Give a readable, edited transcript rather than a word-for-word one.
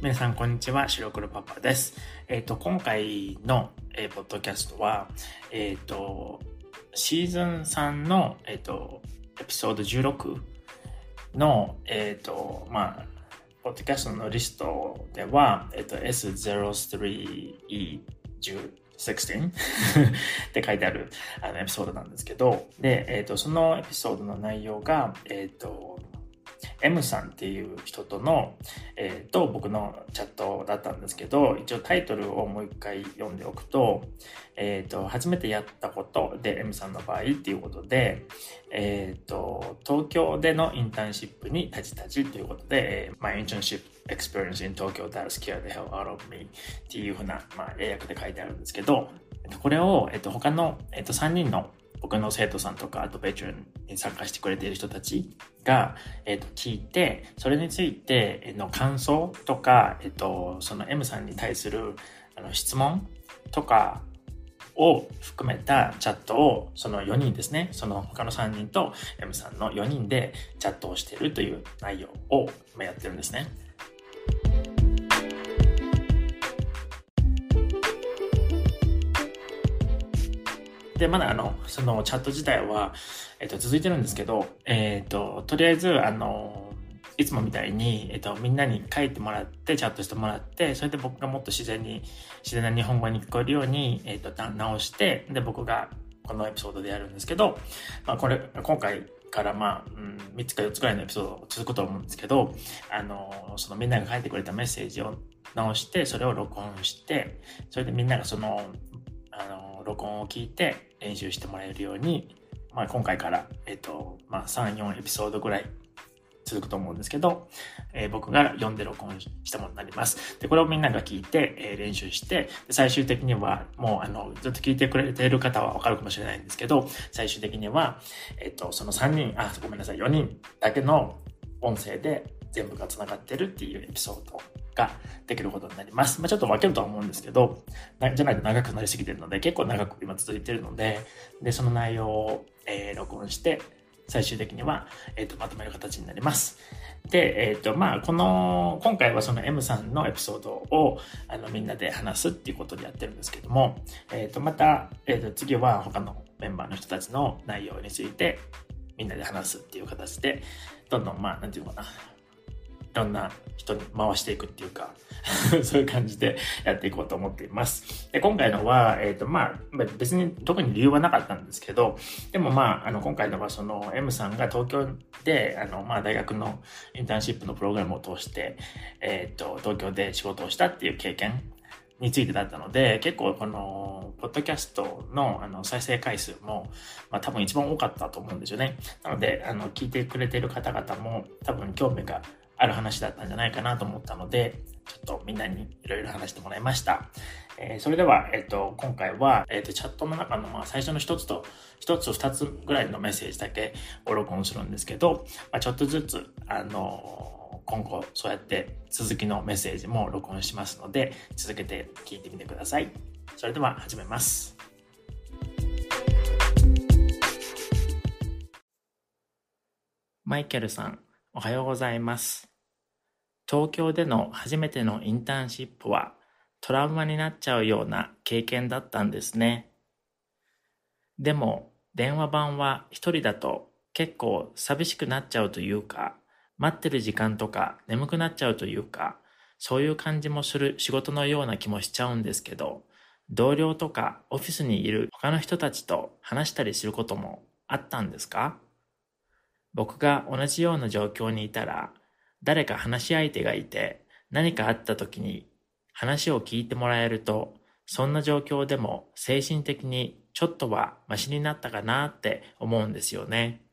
皆さんこんにちは、白黒パパです。今回の、ポッドキャストは、シーズン3の、エピソード16の、ポッドキャストのリストでは、S03E16 って書いてあるエピソードなんですけど、で、そのエピソードの内容が、M さんっていう人との、僕のチャットだったんですけど、一応タイトルをもう一回読んでおくと、初めてやったことで M さんの場合っていうことで、東京でのインターンシップに立ち立ちということで、My Internship Experience in Tokyo that scared the hell out of me っていうふうな、英訳で書いてあるんですけど、これを、他の、3人の僕の生徒さんとか、あとベテランに参加してくれている人たちが、聞いて、それについての感想とか、その M さんに対する質問とかを含めたチャットを、その4人ですね、その他の3人と M さんの4人でチャットをしているという内容をやってるんですね。で、まだそのチャット自体は、続いてるんですけど、とりあえず、いつもみたいに、みんなに書いてもらって、チャットしてもらって、それで僕がもっと自然な日本語に聞こえるように、直して、で、僕がこのエピソードでやるんですけど、今回から3つか4つくらいのエピソード続くと思うんですけど、そのみんなが書いてくれたメッセージを直して、それを録音して、それでみんながその、録音を聞いて練習してもらえるように、今回から、3、4エピソードぐらい続くと思うんですけど、僕が読んで録音したものになります。で、これをみんなが聞いて、練習して、最終的にはもうずっと聞いてくれている方はわかるかもしれないんですけど、最終的には、その4人だけの音声で全部がつながってるっていうエピソードができることになります。ちょっと分けるとは思うんですけど、じゃないと長くなりすぎてるので、結構長く今続いてるので、でその内容を、録音して、最終的には、まとめる形になります。で、今回はその M さんのエピソードをみんなで話すっていうことでやってるんですけども、また、次は他のメンバーの人たちの内容についてみんなで話すっていう形で、どんどんいろんな人に回していくっていうかそういう感じでやっていこうと思っています。で、今回のは、別に特に理由はなかったんですけど、でも今回のはその M さんが東京で大学のインターンシップのプログラムを通して、東京で仕事をしたっていう経験についてだったので、結構このポッドキャストの再生回数も、多分一番多かったと思うんですよね。なので聞いてくれている方々も多分興味がある話だったんじゃないかなと思ったので、ちょっとみんなにいろいろ話してもらいました。それでは、今回は、チャットの中の最初の1つぐらいのメッセージだけを録音するんですけど、ちょっとずつ、今後そうやって続きのメッセージも録音しますので、続けて聞いてみてください。それでは始めます。マイケルさん、おはようございます。東京での初めてのインターンシップはトラウマになっちゃうような経験だったんですね。でも電話番は一人だと結構寂しくなっちゃうというか、待ってる時間とか眠くなっちゃうというか、そういう感じもする仕事のような気もしちゃうんですけど、同僚とかオフィスにいる他の人たちと話したりすることもあったんですか？僕が同じような状況にいたら、誰か話し相手がいて何かあった時に話を聞いてもらえると、そんな状況でも精神的にちょっとはマシになったかなって思うんですよね。